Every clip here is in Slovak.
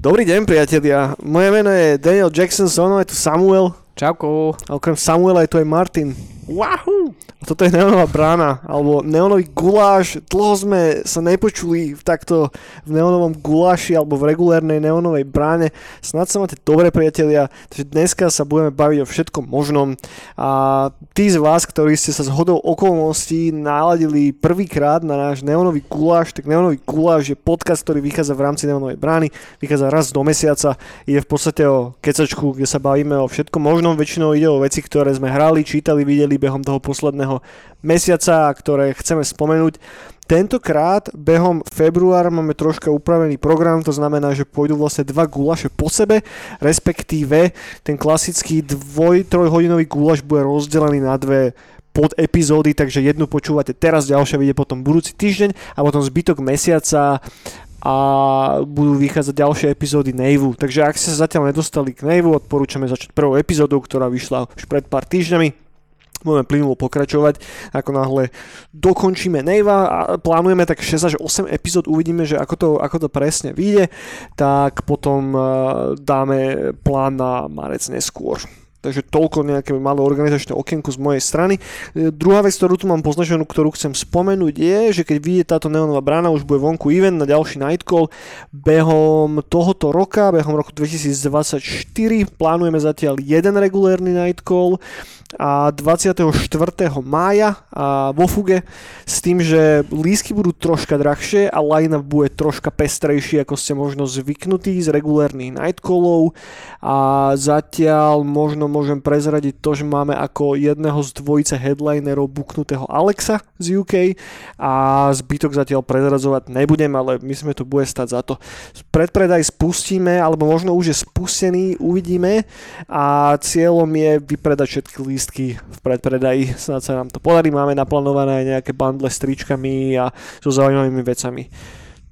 Dobrý deň, priatelia. Moje meno je Daniel Jackson, so mnou je tu Samuel. Čauko. A okrem Samuela je tu aj Martin. Wahú! A toto je neonová brána, alebo neonový guláš. Dlho sme sa nepočuli takto v neonovom guláši alebo v regulárnej neonovej bráne. Snad sa máte dobre, priatelia, takže dneska sa budeme baviť o všetkom možnom. A tí z vás, ktorí ste sa zhodou okolností naladili prvýkrát na náš neonový guláš, tak neonový guláš je podcast, ktorý vychádza v rámci neonovej brány, vychádza raz do mesiaca. Ide v podstate o kecačku, kde sa bavíme o všetkom možnom. Väčšinou ide o veci, ktoré sme hrali, čítali, videli behom toho posledného mesiaca, ktoré chceme spomenúť. Tentokrát behom februára máme troška upravený program, to znamená, že pôjdu vlastne dva gulaše po sebe, respektíve ten klasický 2-3-hodinový gulaš bude rozdelený na dve pod epizódy, takže jednu počúvate teraz, ďalšia vyjde potom budúci týždeň a potom zbytok mesiaca a budú vychádzať ďalšie epizódy NAVU. Takže ak ste sa zatiaľ nedostali k NAVU, odporúčame začať prvou epizódou, ktorá vyšla už pred pár týždňami. Budeme plynulo pokračovať, ako náhle dokončíme Neiva a plánujeme tak 6 až 8 epizód, uvidíme, že ako to presne vyjde, tak potom dáme plán na marec neskôr. Takže toľko nejaké malé organizačné okienko z mojej strany. Druhá vec, ktorú tu mám poznačenú, ktorú chcem spomenúť je, že keď vyjde táto neonová brána, už bude vonku event na ďalší Nightcall behom tohoto roka, behom roku 2024. Plánujeme zatiaľ jeden regulárny Nightcall a 24. mája a vo Fuge, s tým, že lístky budú troška drahšie a line-up bude troška pestrejší, ako ste možno zvyknutí z regulárnych Nightcallov a zatiaľ možno môžem prezradiť to, že máme ako jedného z dvojice headlinerov buknutého Alexa z UK a zbytok zatiaľ prezradzovať nebudem, ale myslím, že to bude stať za to. Predpredaj spustíme, alebo možno už je spustený, uvidíme a cieľom je vypredať všetky lístky v predpredaji, snáď sa nám to podarí, máme naplánované nejaké bundle s tričkami a so zaujímavými vecami.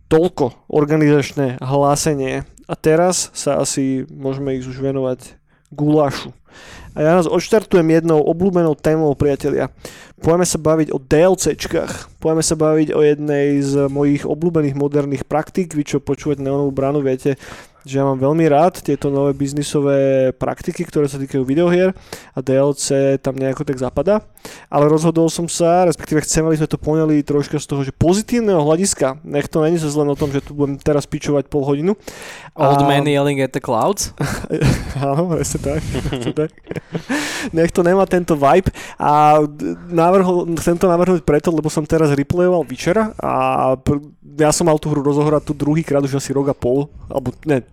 Toľko organizačné hlásenie a teraz sa asi môžeme ich už venovať gulášu. A ja nás odštartujem jednou obľúbenou témou, priatelia. Poďme sa baviť o DLCčkách, poďme sa baviť o jednej z mojich obľúbených moderných praktík, vy čo počúvať neonovú bránu, viete, že ja mám veľmi rád tieto nové biznisové praktiky, ktoré sa týkajú videohier a DLC tam nejako tak zapadá. Ale rozhodol som sa, respektíve chcem, aby sme to poňali troška z toho, že pozitívneho hľadiska, nech to není sa len o tom, že tu budem teraz pičovať pol hodinu. Old man yelling at the clouds? Áno, presne tak. Nech to nemá tento vibe a chcem to navrhnúť preto, lebo som teraz replayoval Witchera a ja som mal tú hru rozohrať tu druhýkrát už asi rok a pol, alebo ne,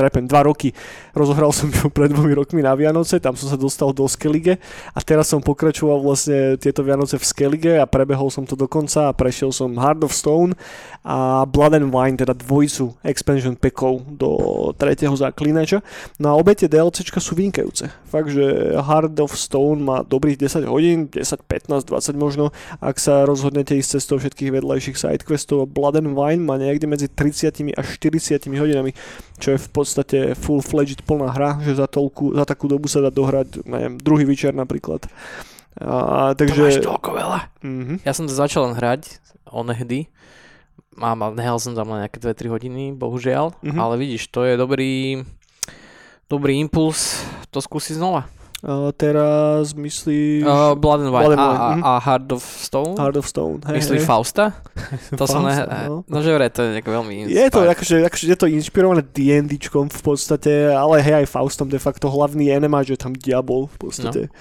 2 roky. Rozohral som ju pred 2 rokmi na Vianoce, tam som sa dostal do Skellige a teraz som pokračoval vlastne tieto Vianoce v Skellige a prebehol som to dokonca a prešiel som Heart of Stone a Blood and Wine, teda dvojicu expansion packov do 3. zaklínača. No a obe tie DLCčka sú vynikajúce. Fakt, že Heart of Stone má dobrých 10 hodín, 10, 15, 20 možno, ak sa rozhodnete ísť cestou všetkých vedľajších sidequestov a Blood and Wine má niekde medzi 30 až 40 hodinami, čo je v podstate full-fledged plná hra, že za takú dobu sa dá dohrať, neviem, druhý večer napríklad. Takže... To máš toľko veľa. Mm-hmm. Ja som to začal len hrať onehdy. Nehal som tam len nejaké 2-3 hodiny, bohužiaľ. Mm-hmm. Ale vidíš, to je dobrý impuls to skúsiť znova. Teraz myslíš... Blood and Wine a Heart of Stone. Heart of Stone. Hey, myslíš Fausta? To Fausta, som no. No že vraj, to je nejako veľmi inspirované. Je to inšpirované D&Dčkom v podstate, ale hej, aj Faustom de facto hlavný enema, že tam diabol v podstate. No.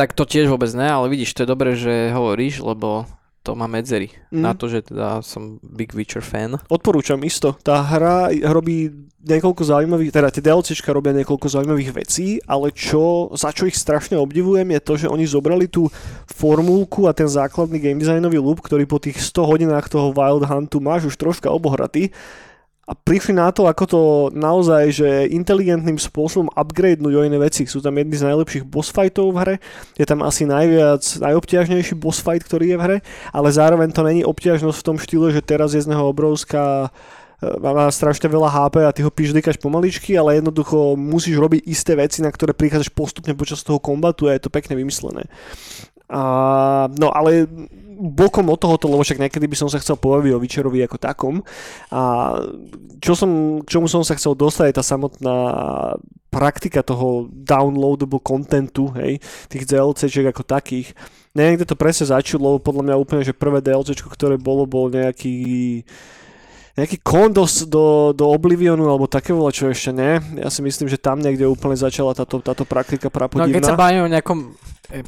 Tak to tiež vôbec ne, ale vidíš, to je dobré, že hovoríš, lebo to má medzery. Na to, že teda som Big Witcher fan. Odporúčam isto. Tá hra robí niekoľko zaujímavých, teda tie DLCčka robia niekoľko zaujímavých vecí, ale za čo ich strašne obdivujem je to, že oni zobrali tú formulku a ten základný game designový loop, ktorý po tých 100 hodinách toho Wild Huntu máš už troška obohratý a prišli na to, ako to naozaj, že inteligentným spôsobom upgradenúť o iné veci. Sú tam jedni z najlepších boss fightov v hre, je tam asi najobťažnejší boss fight, ktorý je v hre, ale zároveň to není obťažnosť v tom štýle, že teraz je z neho obrovská má strašne veľa HP a ty ho pižlíkaš pomaličky, ale jednoducho musíš robiť isté veci, na ktoré prichádzaš postupne počas toho kombatu a je to pekne vymyslené. No ale bokom od tohoto, lebo však niekedy by som sa chcel pobaviť o Witcherovi ako takom. A čomu som sa chcel dostať, je tá samotná praktika toho downloadable contentu, hej, tých DLCček ako takých. Niekde to presne začalo, podľa mňa úplne, že prvé DLCčko, ktoré bol nejaký kondos do Oblivionu alebo také voľa, čo ešte nie. Ja si myslím, že tam niekde úplne začala táto praktika prapodivná. No keď sa bavíme o nejakom,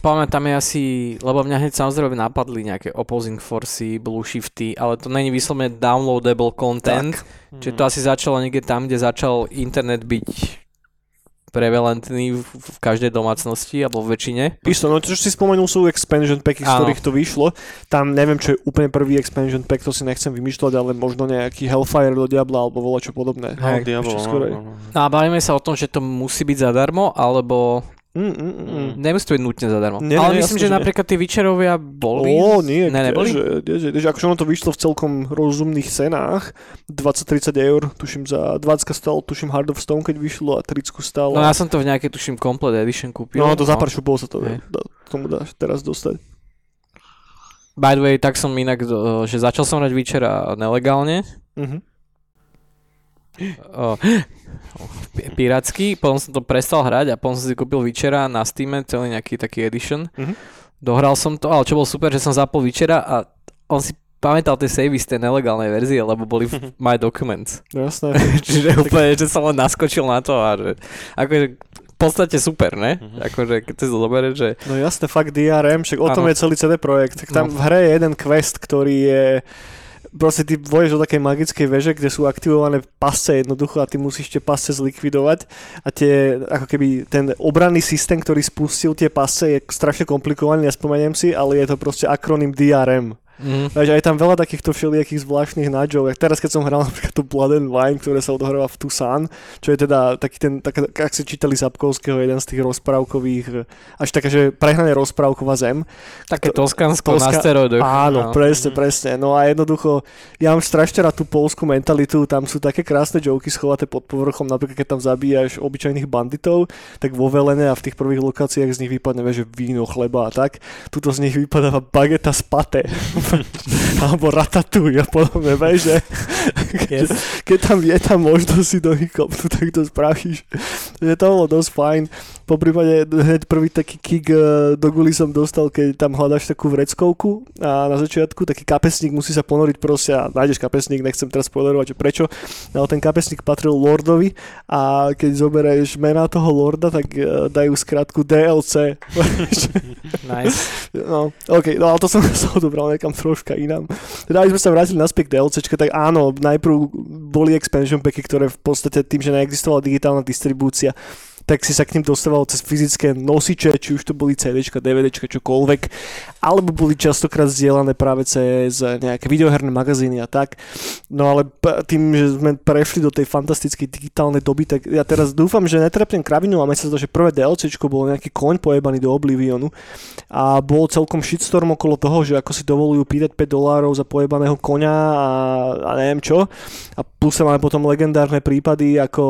pamätám je asi, lebo mňa hneď samozrejme napadli nejaké opposing forces, blue shifty, ale to není vyslovene downloadable content, čiže to asi začalo niekde tam, kde začal internet byť prevalentný v každej domácnosti alebo v väčšine. Isto, no čo si spomenul sú expansion packy, z ktorých to vyšlo. Tam neviem, čo je úplne prvý expansion pack, to si nechcem vymýšľať, ale možno nejaký Hellfire do Diabla alebo volačo podobné. No a bavíme sa o tom, že to musí byť zadarmo, alebo nemusí to byť nutne zadarmo. Ale myslím, že napríklad tie Witcherovia boli. Neboli, akože ono to vyšlo v celkom rozumných cenách. 20-30 €, tuším za 20 stal, tuším Heart of Stone, keď vyšlo a 30 stalo. No ja som to v nejakej, tuším, Complete Edition kúpil. No to zaparču, bolo sa to, tomu dáš teraz dostať. By the way, tak som inak, že začal som hrať Witchera nelegálne. Pirátsky, potom som to prestal hrať a potom som si kúpil Witchera na Steame, celý nejaký taký edition. Dohral som to, ale čo bol super, že som zapol Witchera a on si pamätal tie savey z tej nelegálnej verzie, lebo boli v My Documents. Jasné. Čiže úplne, že som len naskočil na to a že, akože v podstate super, ne? Akože keď si to zoberie, že... No jasné, fakt DRM, však o tom je celý CD Projekt. Tam v hre je jeden quest, ktorý je... Proste ty vojdeš do takej magickej veže, kde sú aktivované pasce jednoducho a ty musíš tie pasce zlikvidovať a tie, ako keby ten obranný systém, ktorý spustil tie pasce je strašne komplikovaný, nespomeniem si, ale je to proste akronym DRM. Takže aj tam veľa takýchto všelijakých zvláštnych nádžov. Teraz keď som hral napríklad tú Blood and Wine, ktoré sa odohráva v Tucson, čo je teda taký ten, ak si čítali Sapkovského, jeden z tých rozprávkových, až taká, že prehnané rozprávková zem. Také Toskansko na steroidoch. Áno, presne. No a jednoducho, ja mám strašne rád tú poľskú mentalitu, tam sú také krásne joky schovaté pod povrchom, napríklad keď tam zabíjaš obyčajných banditov, tak vo Velene a v tých prvých lokáciách z nich vypadne, že víno, chleba a tak. Tuto z nich vypadáva bageta z paté. Alebo ratatouille a podobne, že keď tam je tá možnosť si do hikoptu, tak to spravíš. Takže to bolo dosť fajn. Po prípade hneď prvý taký kick do guli som dostal, keď tam hľadaš takú vreckovku a na začiatku taký kapesník musí sa ponoriť proste a nájdeš kapesník, nechcem teraz spoilerovať, prečo, ale ten kapesník patril lordovi a keď zoberieš mená toho lorda, tak dajú skrátku DLC. Nice. No, ale to som sa odobral nekam troška inám. Teda aby sme sa vrátili naspäť k DLCčke, tak áno, najprv boli expansion packy, ktoré v podstate tým, že neexistovala digitálna distribúcia, tak si sa k ním dostávalo cez fyzické nosiče, či už to boli CDčka, DVDčka, čokoľvek, alebo boli častokrát zdieľané práve cez nejaké videoherné magazíny a tak. No ale tým, že sme prešli do tej fantastickej digitálnej doby, tak ja teraz dúfam, že netrepnem kravinu, máme sa to, že prvé DLCčko bolo nejaký koň pojebaný do Oblivionu a bol celkom shitstorm okolo toho, že ako si dovolujú pýtať $5 za pojebaného koňa a neviem čo. A plus sa máme potom legendárne prípady ako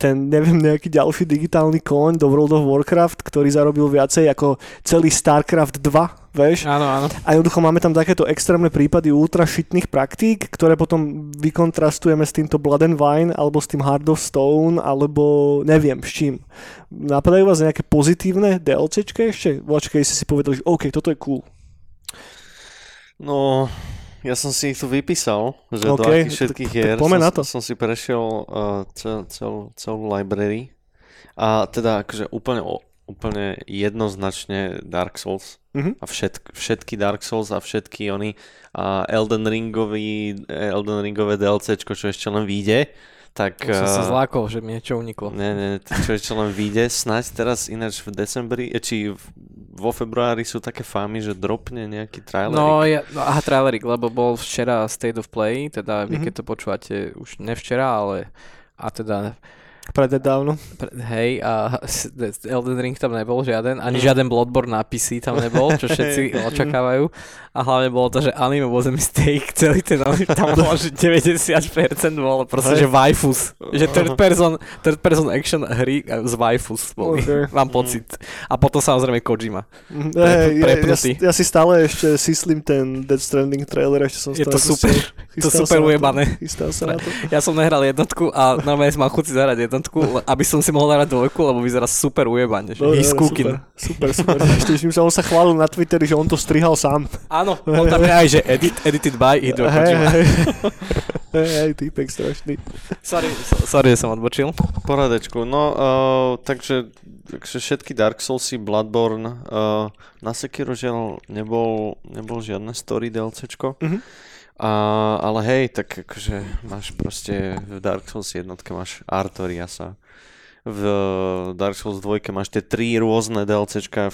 ten, neviem, nejaký ďalší digitálny koň do World of Warcraft, ktorý zarobil viacej ako celý StarCraft 2, vieš? Áno. A jednoducho máme tam takéto extrémne prípady ultrašitných praktík, ktoré potom vykontrastujeme s týmto Blood and Wine, alebo s tým Heart of Stone, alebo neviem s čím. Napadajú vás nejaké pozitívne DLCčke ešte? Voľačkej si povedali, že OK, toto je cool. No... Ja som si ich tu vypísal, že do akých všetkých hier som si prešiel celú library a teda akože úplne jednoznačne Dark Souls a všetky Dark Souls a všetky oni a Elden Ringové DLCčko, čo ešte len vyjde, tak... Som sa zlákol, že mi niečo uniklo. Ne, čo ešte len vyjde, snáď teraz ináč v decembri, či... Vo februári sú také fámy, že dropne nejaký trailerik. Trailerik, lebo bol včera State of Play, teda vy keď to počúvate už nevčera, ale a teda Prededávno. Hej, a Elden Ring tam nebol žiaden, ani žiaden Bloodborne na PC tam nebol, čo všetci očakávajú. A hlavne bolo to, že anime was a mistake, celý ten anime, tam bolo, že 90% bolo proste, že waifus. Že third person action hry z waifus boli, okay. Mám pocit. A potom samozrejme Kojima. Ja si stále ešte syslím ten Death Stranding trailer, ešte som stále... Je to super, ujebané. Chystal sa na to. Ja som nehral jednotku a normálne mám chuť si zahrať jednotku, aby som si mohol hrať dvojku, lebo vyzerá super ujebane. He's cooking. Super. Teším sa, on sa chválil na Twitteri, že on to strihal sám. Áno, on tam je aj, že edited by Hideo Kojima. Hej, týpek strašný. Sorry, som odbočil. Poradečku, no takže všetky Dark Soulsy, Bloodborne, na Sekiro žiaľ nebol žiadne story DLCčko. Mhm. Ale hej, tak akože máš proste v Dark Souls 1 máš Artoriasa, v Dark Souls 2 máš tie 3 rôzne DLCčka,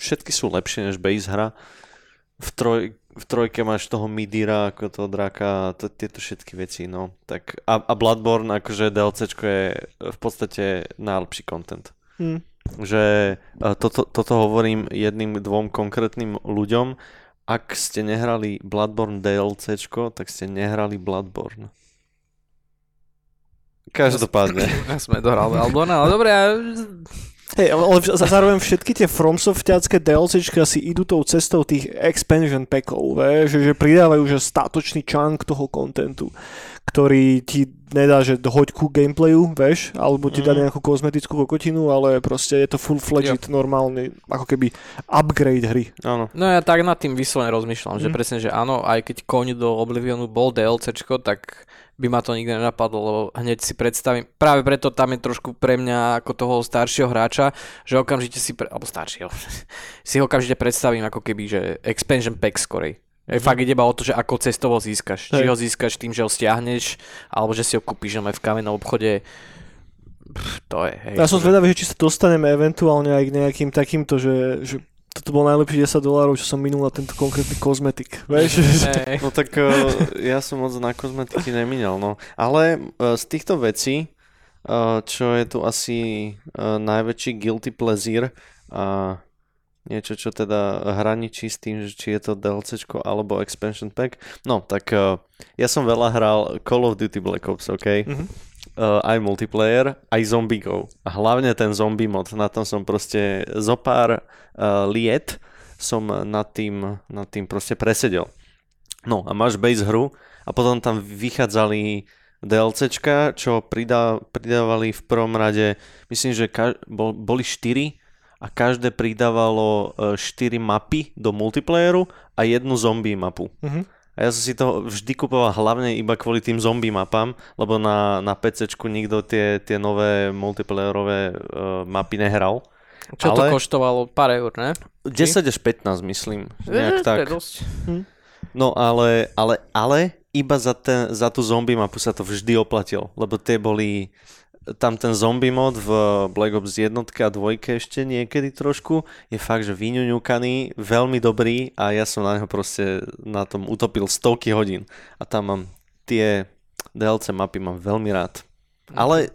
všetky sú lepšie než base hra, v trojke máš toho Midira ako toho draka, tieto všetky veci, no. Tak, a Bloodborne akože DLCčko je v podstate najlepší content. Že toto hovorím jedným, dvom konkrétnym ľuďom. Ak ste nehrali Bloodborne DLCčko, tak ste nehrali Bloodborne. Každopádne. Ja sme dohrali Bloodborne, ale dobre. Hej, ale zároveň všetky tie FromSoftiacké DLCčka si idú tou cestou tých expansion packov, že pridávajú že statočný chunk toho kontentu, ktorý ti nedá, že hoď ku gameplayu, vieš, alebo ti dá nejakú kozmetickú kokotinu, ale proste je to full-fledged normálny, ako keby upgrade hry. Áno. No ja tak nad tým vyslovene rozmýšľam, že presne, že áno, aj keď Koň do Oblivionu bol DLCčko, tak by ma to nikdy nenapadlo, lebo hneď si predstavím, práve preto tam je trošku pre mňa ako toho staršieho hráča, že okamžite si predstavím ako keby, že expansion pack skorej. Fakt ide iba o to, že ako cestovo získaš. Hej. Či ho získaš tým, že ho stiahneš, alebo že si ho kúpiš v kamennom obchode. To je, hej. Ja som zvedavý, že či sa dostaneme eventuálne aj k nejakým takýmto, že toto bol najlepší $10, čo som minul na tento konkrétny kozmetik. Vieš? Hey. No tak ja som moc na kozmetiky neminul, no. Ale z týchto vecí, čo je tu asi najväčší guilty pleasure a niečo, čo teda hraničí s tým, že či je to DLCčko alebo expansion pack. No, tak ja som veľa hral Call of Duty Black Ops, OK? Mm-hmm. Aj multiplayer, aj zombie go. A hlavne ten zombie mod, na tom som proste zopár liet som nad tým proste presedel. No a máš base hru a potom tam vychádzali DLCčka, čo pridávali v prvom rade, myslím, že boli 4 a každé pridávalo 4 mapy do multiplayeru a jednu zombie mapu. Mm-hmm. A ja som si to vždy kupoval hlavne iba kvôli tým zombie mapám, lebo na PCčku nikto tie nové multiplayerové mapy nehral. Čo to koštovalo? Pár eur, ne? 10 až 15, myslím. Nejak tak. No ale iba za tú zombie mapu sa to vždy oplatilo, lebo tie boli... Tam ten zombie mod v Black Ops 1 a 2 ešte niekedy trošku je fakt, že vyňuňukaný, veľmi dobrý a ja som na neho proste na tom utopil stovky hodín. A tam mám tie DLC mapy, mám veľmi rád. Ale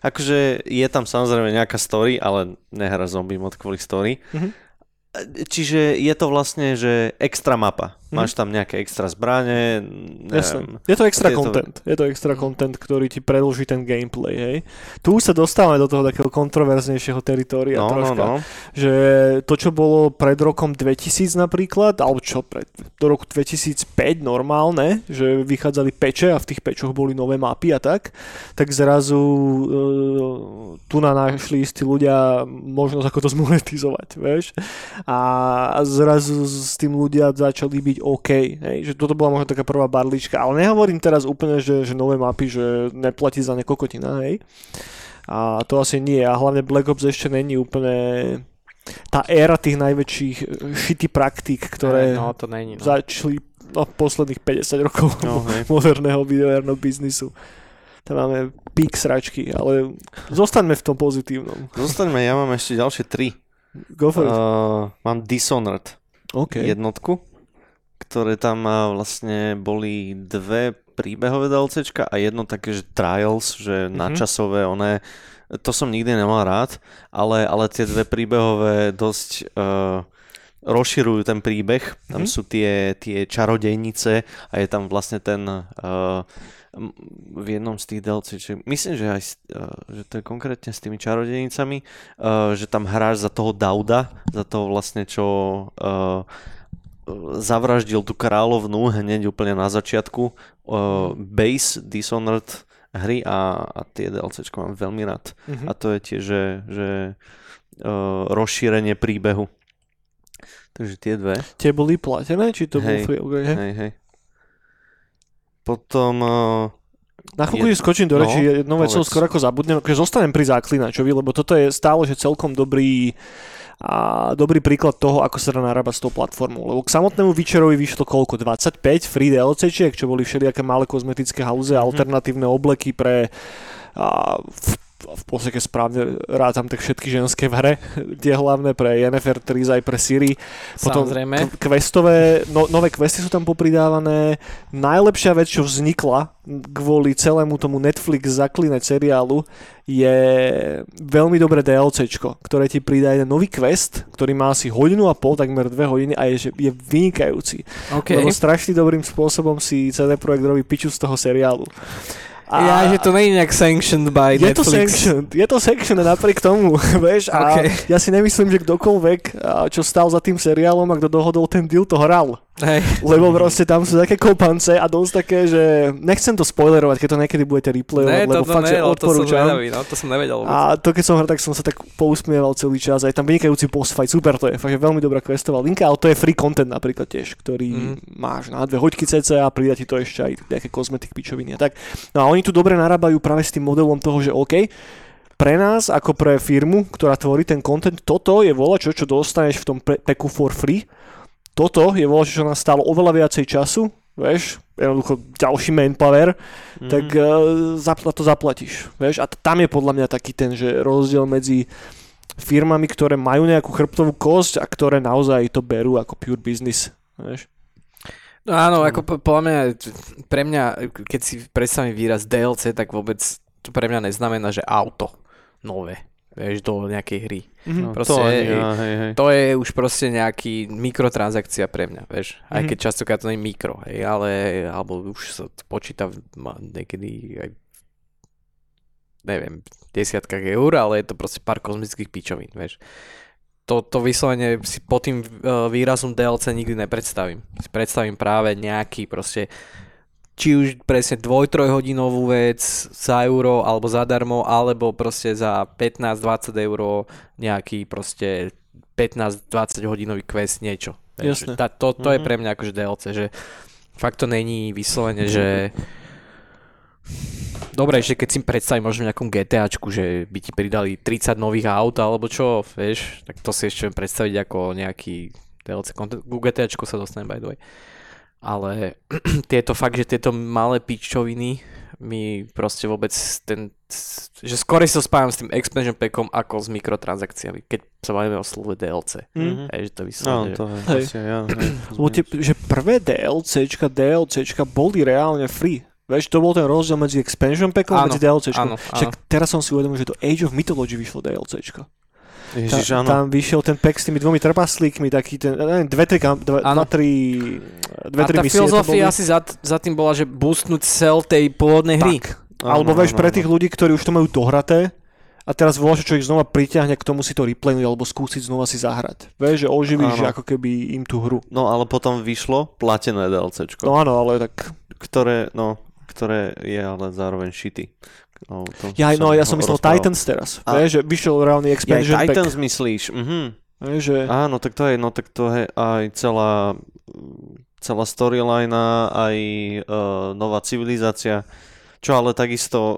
akože je tam samozrejme nejaká story, ale nehra zombie mod kvôli story. Mm-hmm. Čiže je to vlastne, že extra mapa. Máš tam nejaké extra zbrane. Neviem. Je to extra content. Je to extra content, ktorý ti predĺží ten gameplay, hej. Tu už sa dostávame do toho takého kontroverznejšieho teritoria troška. No. Že to, čo bolo pred rokom 2000 napríklad, alebo čo do roku 2005 normálne, že vychádzali peče a v tých pečoch boli nové mapy a tak zrazu tu našli istí ľudia možnosť ako to zmonetizovať, vieš. A zrazu s tým ľudia začali byť OK, hej, že toto bola možno taká prvá barlička, ale nehovorím teraz úplne, že nové mapy, že neplatí za ne kokotina, hej, a to asi nie, a hlavne Black Ops ešte není úplne tá éra tých najväčších shitty praktík, ktoré začali posledných 50 rokov moderného videoherného biznisu. Tam máme pík sračky, ale zostaňme v tom pozitívnom. Zostaňme, ja mám ešte ďalšie 3. Go for it. Mám Dishonored jednotku, ktoré tam vlastne boli dve príbehové DLCčka a jedno také, že Trials, že načasové, oné, to som nikdy nemal rád, ale tie dve príbehové dosť rozširujú ten príbeh, tam sú tie čarodejnice a je tam vlastne ten... v jednom z tých DLCčiek, myslím, že aj že to je konkrétne s tými čarodejnicami, že tam hráš za toho Dauda, za toho vlastne, čo zavraždil tú kráľovnú hneď úplne na začiatku. Base Dishonored hry a tie DLCčko mám veľmi rád. A to je tiež, že rozšírenie príbehu. Takže tie dve. Tie boli platené, či to bol free? Hej. Potom... na chvíľu skočím do reči, jednou vecou skoro ako zabudnem, akože zostanem pri Záklinačovi, lebo toto je stále že celkom dobrý príklad toho, ako sa dá narábať s tou platformou. Lebo k samotnému Witcherovi vyšlo koľko? 25 free DLCčiek, čo boli všelijaké malé kozmetické halúze, alternatívne obleky pre... v podstate správne rátam tak všetky ženské v hre, tie hlavné pre Yennefer, Triss aj pre Ciri. Potom questové, nové questy sú tam popridávané. Najlepšia vec, čo vznikla kvôli celému tomu Netflix Zaklínať seriálu, je veľmi dobré DLCčko, ktoré ti pridá jeden nový quest, ktorý má asi 1.5 hodiny, takmer 2 hodiny, a je vynikajúci. Okay. Lebo strašne dobrým spôsobom si CD Projekt robí piču z toho seriálu. A že to nie je nejak sanctioned by Netflix. Je to sanctioned napriek tomu, vieš, a ja si nemyslím, že kdokoľvek, čo stál za tým seriálom a kto dohodol ten deal, to hral. Hej. Lebo proste tam sú také kopance a dosť také, že nechcem to spoilerovať, keď to niekedy budete replayovať, lebo fakt, že odporúčam. To som nevedel. A to keď som hral, tak som sa tak pousmieval celý čas, aj tam vynikajúci boss fight, super to je, fakt, že veľmi dobrá questová linka, ale to je free content napríklad tiež, ktorý máš na 2 hodiny cca a pridá ti to ešte aj nejaké kozmetik pičoviny a tak. No a oni tu dobre narábajú práve s tým modelom toho, že OK, pre nás ako pre firmu, ktorá tvorí ten content, toto je volačo, čo dostaneš v tom packu for free. Toto je volačo, čo nás stálo oveľa viacej času, vieš, jednoducho ďalší manpower, tak to zaplatíš, vieš. A tam je podľa mňa taký ten, že rozdiel medzi firmami, ktoré majú nejakú chrbtovú kosť a ktoré naozaj to berú ako pure business, vieš. No áno, ako pre mňa, keď si predstavím výraz DLC, tak vôbec to pre mňa neznamená, že auto nové, vieš, do nejakej hry. Proste, hej. To je už proste nejaký mikrotransakcia pre mňa, vieš, aj keď častokrát to nie je mikro, hej, alebo už sa počíta niekedy aj, neviem, desiatkách eur, ale je to proste pár kozmických pičovín, vieš. To vyslovene si pod tým výrazom DLC nikdy nepredstavím. Si predstavím práve nejaký proste, či už presne 2-3 hodinovú vec za euro alebo zadarmo, alebo proste za 15-20 eur nejaký proste 15-20 hodinový quest niečo. Jasne. To je pre mňa akože DLC, že fakt to není vyslovene, že... Dobre, ešte keď si predstavím možno nejakom GTAčku, že by ti pridali 30 nových aut alebo čo, vieš, tak to si ešte viem predstaviť ako nejaký DLC content. Ku GTAčku sa dostanem, by the way. Ale tieto malé pičoviny mi proste vôbec že skôr si to spájam s tým expansion packom ako s mikrotransakciami, keď sa bavíme o slove DLC. Že to vyslovene, no, to je proste, že prvé DLCčka boli reálne free. Vieš, to bol ten rozdiel medzi expansion packom a medzi DLCčkom. Však teraz som si uvedomil, že do Age of Mythology vyšlo DLCčko. Ježiš, áno. Tam vyšiel ten pack s tými 2 trpaslíkmi, taký ten, neviem, 2-3 misie. A tá filozofia asi za tým bola, že boostnúť cel tej pôvodnej hry. Alebo vieš, pre tých ľudí, ktorí už to majú dohraté, a teraz voláš, čo ich znova priťahne k tomu si to replaynuť alebo skúsiť znova si zahrať. Vieš, že oživíš ako keby im tú hru. No ale potom vyšlo platené DLCčko. No áno, ale tak... Ktoré je ale zároveň shitty. Ja som myslel Titans teraz. Vieš, že vyšiel reálny expansion pack. Titans myslíš. Áno, tak to je, aj celá storyline, aj nová civilizácia, čo ale takisto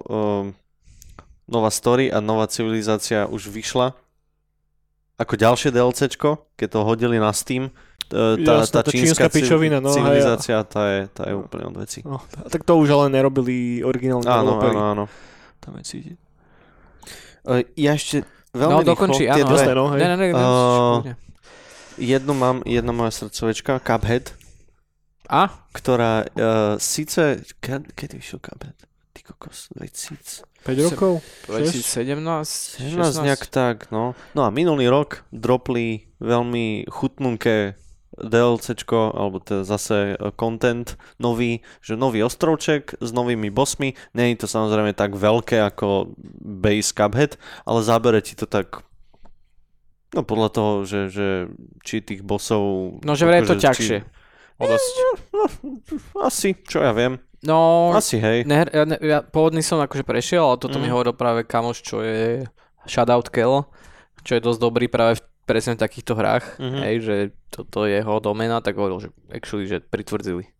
nová story a nová civilizácia už vyšla ako ďalšie DLCčko, keď to hodili na Steam. Tá čínska pičovina, civilizácia, tá je úplne od veci. No, tak to už ale nerobili originálne developeri. Áno. Tam je cítiť. Ja ešte veľmi dokončí, tie dve. Jednu mám, jedna moja srdcovečka, Cuphead. A? Ktorá síce... Kedy vyšiel Cuphead? Ty kokos, 5 rokov? 2017? 16? Nejak tak, no. No a minulý rok dropli veľmi chutnunké DLCčko, alebo to zase content nový, že nový ostrovček s novými bossmi. Nie je to samozrejme tak veľké ako base Cuphead, ale zabere ti to tak, no podľa toho, že či tých bossov... No že vraj to ťažšie. Asi, čo ja viem. No, asi hej. Ja pôvodný som akože prešiel, ale toto mi hovoril práve kamoš, čo je Shoutout Kelo, čo je dosť dobrý práve presne v takýchto hrách, hej, že toto je jeho doména, tak hovoril, že actually, že pritvrdzili v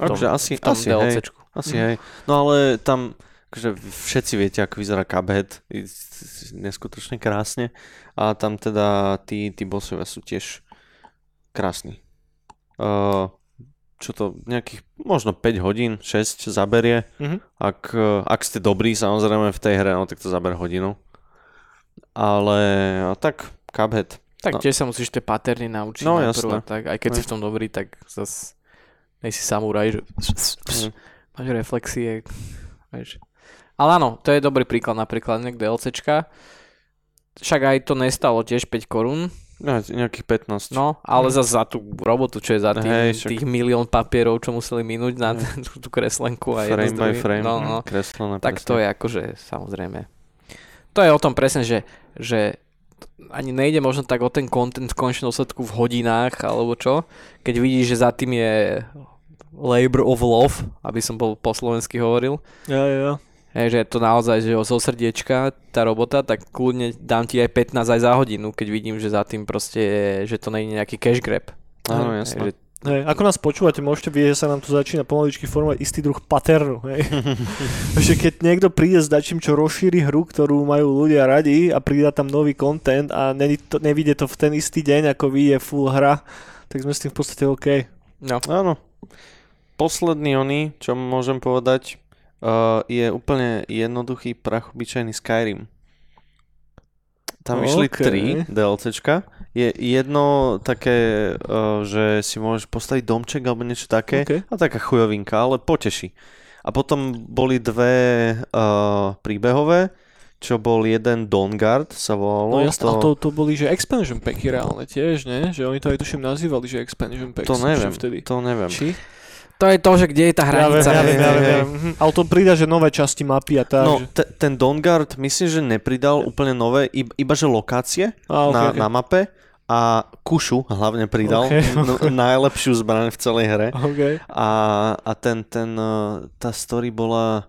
tom, asi DLCčku. Hej, asi hej, no ale tam akože všetci viete, ako vyzerá Cuphead, neskutočne krásne a tam teda tí bossovia sú tiež krásni. Čo to nejakých možno 5 hodín, 6 zaberie, ak ste dobrí samozrejme v tej hre, no tak to zaber hodinu, ale tak Cuphead. Tak tiež sa musíš tie paterny naučiť. No jasné. Tak, aj keď si v tom dobrý, tak zase nejsi samuraj, že máš reflexie. Vieš. Ale áno, to je dobrý príklad napríklad nejak DLCčka. Však aj to nestalo tiež 5 korún. No, nejakých 15. No, ale zase za tú robotu, čo je za tých milión papierov, čo museli minúť na tú kreslenku. A frame by frame, no. Kreslené. Tak presne. To je akože, samozrejme. To je o tom presne, že ani nejde možno tak o ten content v konečnom dôsledku v hodinách, alebo čo, keď vidíš, že za tým je labor of love, aby som bol po slovensky hovoril. Ja. Že je to naozaj, že zo srdiečka tá robota, tak kľudne dám ti aj 15 aj za hodinu, keď vidím, že za tým proste je, že to nie je nejaký cash grab. Áno, jasné. Ako nás počúvate, môžete vidieť, že sa nám tu začína pomaličky formovať istý druh paternu. Takže keď niekto príde s dačím, čo rozšíri hru, ktorú majú ľudia radi a pridá tam nový content a nevidie to v ten istý deň, ako vyjde full hra, tak sme s tým v podstate OK. No. Áno. Posledný oný, čo môžem povedať, je úplne jednoduchý prachobyčajný Skyrim. Tam vyšli 3 DLCčka. Je jedno také, že si môžeš postaviť domček alebo niečo také. Okay. A taká chujovinka, ale poteší. A potom boli dve príbehové, čo bol jeden Dawnguard, sa volalo. No jasne, ale to boli, že expansion packy reálne tiež, ne? Že oni to aj tuším nazývali, že expansion packy. To neviem. Či? To je to, že kde je tá hranica. Ja viem. Ale to pridá, že nové časti mapy a tak. No, ten Dawnguard myslím, že nepridal úplne nové, iba že lokácie na mape a kušu hlavne pridal. Najlepšiu zbraň v celej hre. Okay. A tá story bola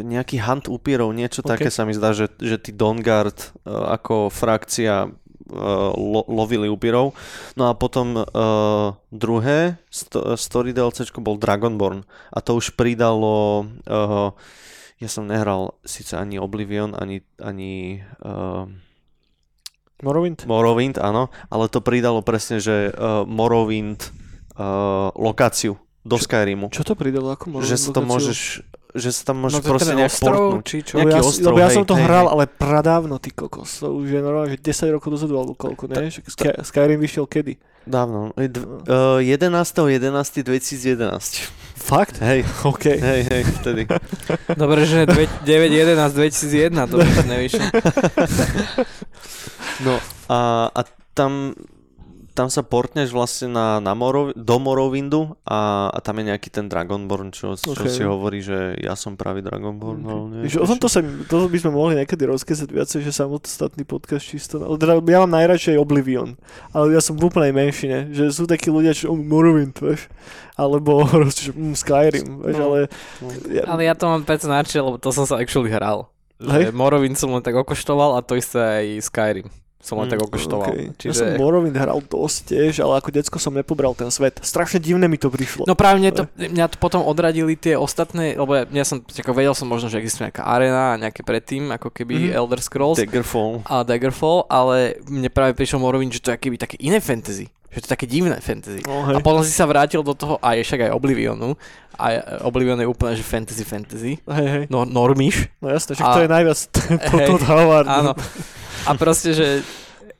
nejaký hunt upírov, niečo také sa mi zdá, že tí Dawnguard ako frakcia lovili upírov. No a potom druhé story DLCčko bol Dragonborn a to už pridalo ja som nehral síce ani Oblivion, ani Morrowind, áno, ale to pridalo presne, že Morrowind lokáciu do Skyrimu. Čo to pridalo ako Morrowind lokáciu? Že sa tam môžeš proste nejak portnúť. Nejaký ostrov, lebo ja som to hral, ale pradávno, ty kokos. To už je normálne, že 10 rokov dozadu, alebo koľko, ne? Skyrim vyšiel kedy? Dávno. 11.11.2011. Fakt? Hej. OK. Hej, vtedy. Dobre, že 9.11.2001, to by to nevyšlo. No a tam sa portneš vlastne do Morrowindu a tam je nejaký ten Dragonborn, čo si hovorí, že ja som pravý Dragonborn. No, to by sme mohli niekedy rozkázať viacej, že samostatný podcast čisto. Ja mám najradšej Oblivion, ale ja som v úplnej menšine, že sú takí ľudia, čo Morrowind, vieš, alebo Skyrim, vieš, no. Ale ja to mám pec náčie, lebo to som sa actually hral. Morrowind som len tak okoštoval a to isté aj Skyrim. Som len tak okoštoval. Okay. Čiže... Ja som Morrowind hral dosť tiež, ale ako decko som nepobral ten svet. Strašne divné mi to prišlo. No práve mňa to potom odradili tie ostatné, lebo ja som, vedel som možno, že existuje nejaká Arena a nejaké predtým, ako keby Elder Scrolls. Daggerfall, ale mne práve prišlo Morrowind, že to je keby také iné fantasy. Že to je také divné fantasy. A potom si sa vrátil do toho, a je však aj Oblivionu. A Oblivion je úplne, že fantasy. Hej. No, normiš. No jasne, že to je najviac Todd Howard. Áno. A proste, že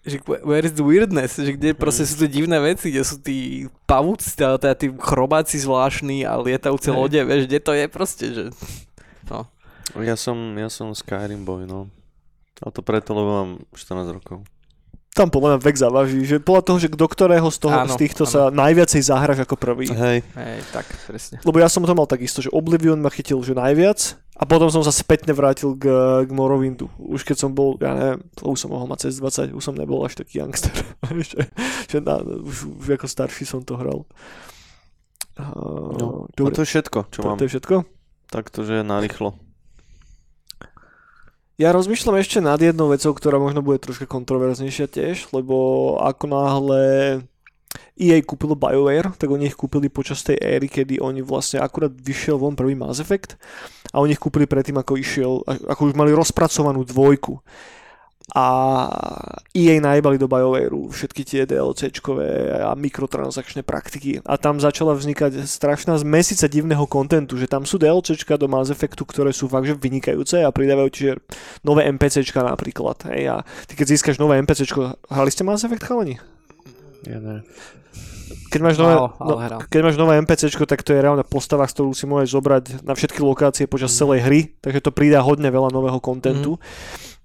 že where is the weirdness, že kde proste sú tie divné veci, kde sú tí pavúci, teda tí chrobáci zvláštni a lietajúce lode, vieš, kde to je proste, že no. Ja som Skyrim boy, no. A to preto, lebo mám 14 rokov. Tam podľa mňa vek závaží, že podľa toho, že do ktorého z, toho, áno, z týchto áno. sa najviacej zahráš ako prvý. Hej, tak, presne. Lebo ja som to mal takisto, že Oblivion ma chytil, že najviac a potom som sa spätne vrátil k Morrowindu. Už keď som bol, ja neviem, už som mohol mať cez 20, už som nebol až taký youngster. Už ako starší som to hral. No, dobre. To je všetko, čo mám. To je všetko? Tak to, že je narýchlo. Ja rozmýšľam ešte nad jednou vecou, ktorá možno bude troška kontroverznejšia tiež, lebo ako náhle EA kúpilo BioWare, tak oni ich kúpili počas tej éry, kedy oni vlastne akurát vyšiel von prvý Mass Effect a oni ich kúpili predtým, ako išiel, ako už mali rozpracovanú dvojku. A EA najebali do BioWareu všetky tie DLCčkové a mikrotransakčné praktiky. A tam začala vznikať strašná zmesica divného kontentu, že tam sú DLCčka do Mass Effectu, ktoré sú fakt že vynikajúce a pridávajú ti že nové NPCčka napríklad. Hej, a ty keď získaš nové NPCčko, hrali ste Mass Effect, chalani? Ja ne. Keď máš nové NPCčko, tak to je reálna postava, s ktorú si môžeš zobrať na všetky lokácie počas celej hry, takže to pridá hodne veľa nového kontentu.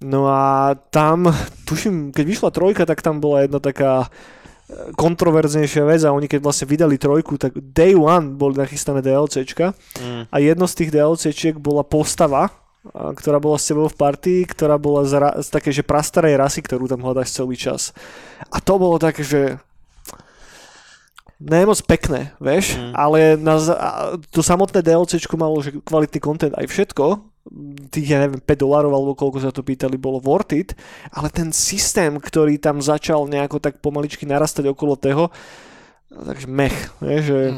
No a tam, tuším, keď vyšla trojka, tak tam bola jedna taká kontroverznejšia vec a oni keď vlastne vydali trojku, tak day one boli nachystané DLCčka a jedno z tých DLCčiek bola postava, ktorá bola s tebou v partii, ktorá bola z také, že prastarej rasy, ktorú tam hľadáš celý čas. A to bolo také, že nie je moc pekné, vieš, ale to samotné DLCčko malo že kvalitný content aj všetko, tých, ja neviem, $5 alebo koľko sa to pýtali, bolo worth it, ale ten systém, ktorý tam začal nejako tak pomaličky narastať okolo toho, takže mech, vieš,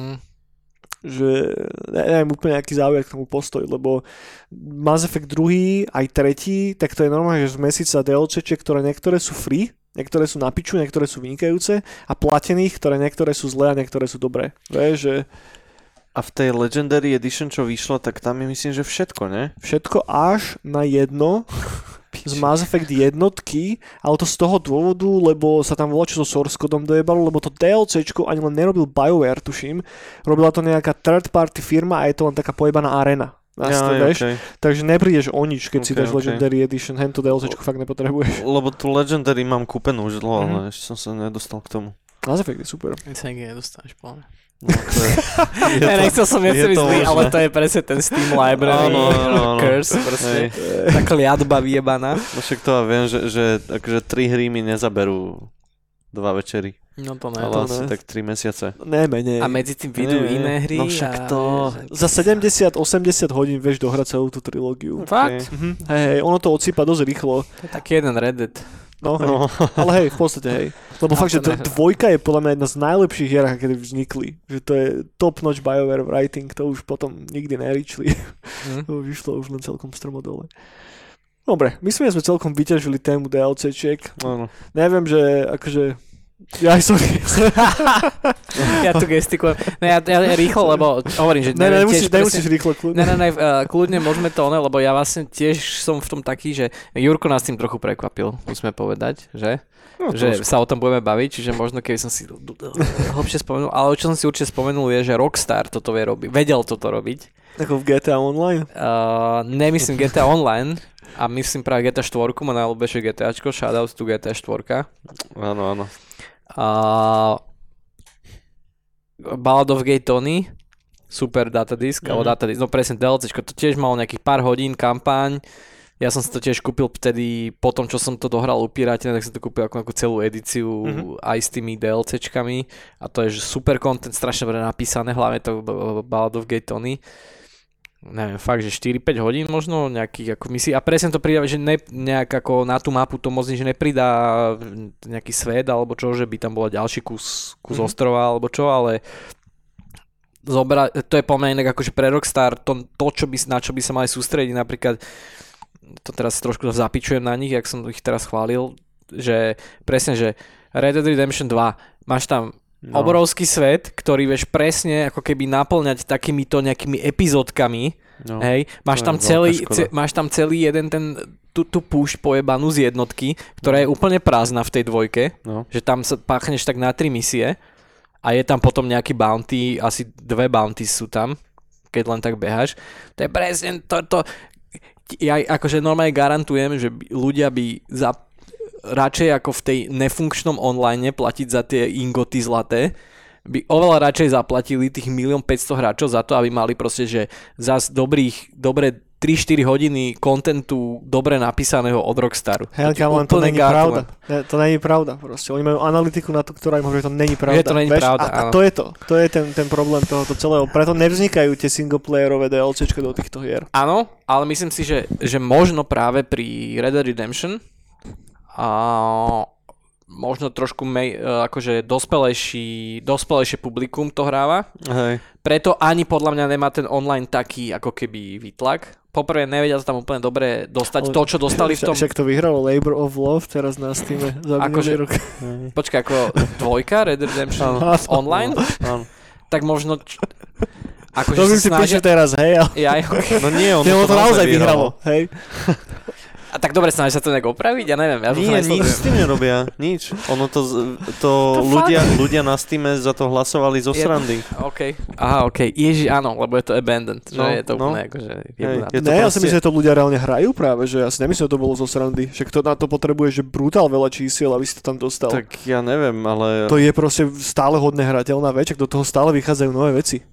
že neviem úplne nejaký záujem k tomu postoj, lebo Mass Effect 2, aj 3, tak to je normálne, že z mesiaca DLCček, ktoré niektoré sú free, niektoré sú na piču, niektoré sú vynikajúce a platených, ktoré niektoré sú zlé a niektoré sú dobré. Vieš, že... A v tej Legendary Edition, čo vyšlo, tak tam je myslím, že všetko, ne? Všetko až na jedno z Mass Effect jednotky, ale to z toho dôvodu, lebo sa tam volačo so source codom dojebalo, lebo to DLCčko ani len nerobil BioWare, tuším. Robila to nejaká third party firma a je to len taká pojebaná Arena. Okay. Takže neprídeš o nič, keď si dáš Legendary Edition, hento DLCčko fakt nepotrebuješ. Lebo tu Legendary mám kúpenú už dlho, ale ešte som sa nedostal k tomu. Mass Effect je super. Ty sa nikde nedostaneš, po mňa. No, nechcel som byť zlý, ale to je presne ten Steam Library curse, proste tá kliatba vyjebaná. No však to ja viem, že akože 3 hry mi nezaberú 2 večery. No to ne. Ale asi tak 3 mesiace. Ne. A medzi tým vyjdú iné hry. No však to... A... Za 70-80 hodín vieš dohrať celú tú trilógiu. Fakt? Hej, ono to odsýpa dosť rýchlo. To je taký jeden Red Dead. No. Ale hej, v podstate hej. Lebo fakt, že dvojka je podľa mňa jedna z najlepších hier, kedy vznikli. Že to je top-notch BioWare writing, to už potom nikdy neričli. To vyšlo už len celkom stromo dole. Dobre, myslím, že sme celkom vyťažili tému DLCčiek. No. Neviem, že akože... Ja tu gestikujem. Ja rýchlo, lebo hovorím, že... Nemusíš rýchlo, kľudne. Kľudne môžeme to, lebo ja vlastne tiež som v tom taký, že Jurko nás tým trochu prekvapil, musíme povedať, že? No, že sa o tom budeme baviť, čiže možno keby som si hlbšie spomenul, ale čo som si určite spomenul je, že Rockstar toto vie robiť, vedel toto robiť. Ako v GTA Online? Nemyslím GTA Online. A myslím práve GTA 4, má najľúbejšie GTAčko, shoutouts to GTA 4. Áno. Ballad of Gay Tony, super datadisk, no presne DLCčko, to tiež malo nejakých pár hodín kampaň, ja som si to tiež kúpil vtedy, po tom, čo som to dohral upírateľne, tak som to kúpil ako celú edíciu aj s tými DLCčkami a to je super content, strašne dobre napísané, hlavne to Ballad of Gay Tony. Neviem, fakt, že 4-5 hodín možno nejakých ako misií a presne to pridá, že nejak ako na tú mapu to moc nič nepridá nejaký svet alebo čo, že by tam bola ďalší kus ostrova alebo čo, ale to je po mňa inak akože pre Rockstar to na čo by sa mali sústrediť, napríklad to teraz trošku zapičujem na nich, jak som ich teraz chválil, že presne, že Red Dead Redemption 2, máš tam obrovský svet, ktorý vieš presne ako keby naplňať takýmito nejakými epizódkami, hej, máš tam celý jeden ten tú púšť pojebanú z jednotky, ktorá je úplne prázdna v tej dvojke, že tam sa páchneš tak na 3 misie a je tam potom nejaký bounty, asi 2 bounties sú tam, keď len tak beháš. To je presne to. Ja akože normálne garantujem, že ľudia by za radšej ako v tej nefunkčnom online platiť za tie ingoty zlaté, by oveľa radšej zaplatili tých 1 500 000 hráčov za to, aby mali proste, že zas dobre 3-4 hodiny kontentu dobre napísaného od Rockstaru. Hej, kámo, to není pravda. To není pravda proste. Oni majú analytiku na to, ktorá im hovorí, že to není pravda. A to je to. To je ten problém tohoto celého. Preto nevznikajú tie singleplayerové DLCčka do týchto hier. Áno, ale myslím si, že možno práve pri Red Dead Redemption a možno trošku akože dospelejšie publikum to hráva. Hej. Preto ani podľa mňa nemá ten online taký ako keby výtlak. Poprvé nevedia to tam úplne dobre dostať, to čo dostali v tom. Však to vyhralo Labor of Love teraz na Steame za minulý rok. Počkaj, ako dvojka Red Redemption online? Áno. Tak možno akože to by si píše teraz, hej. Ale... No nie, ono to naozaj vyhralo, hej. A tak dobre, snažia sa to nejak opraviť? Ja neviem. Ja nie, nič s tým nerobia. Nič. Ono to ľudia na Steam za to hlasovali zo srandy. OK. Aha, OK. Ježi, áno, lebo je to abandoned. No, že je to úplne ako, že... Ja si myslím, že to ľudia reálne hrajú práve, že ja si nemyslím, že to bolo zo srandy. Však to na to potrebuje, že brutál veľa čísiel, aby si to tam dostal. Tak ja neviem, ale... To je proste stále hodne hrateľná vec, do toho stále vychádzajú nové veci.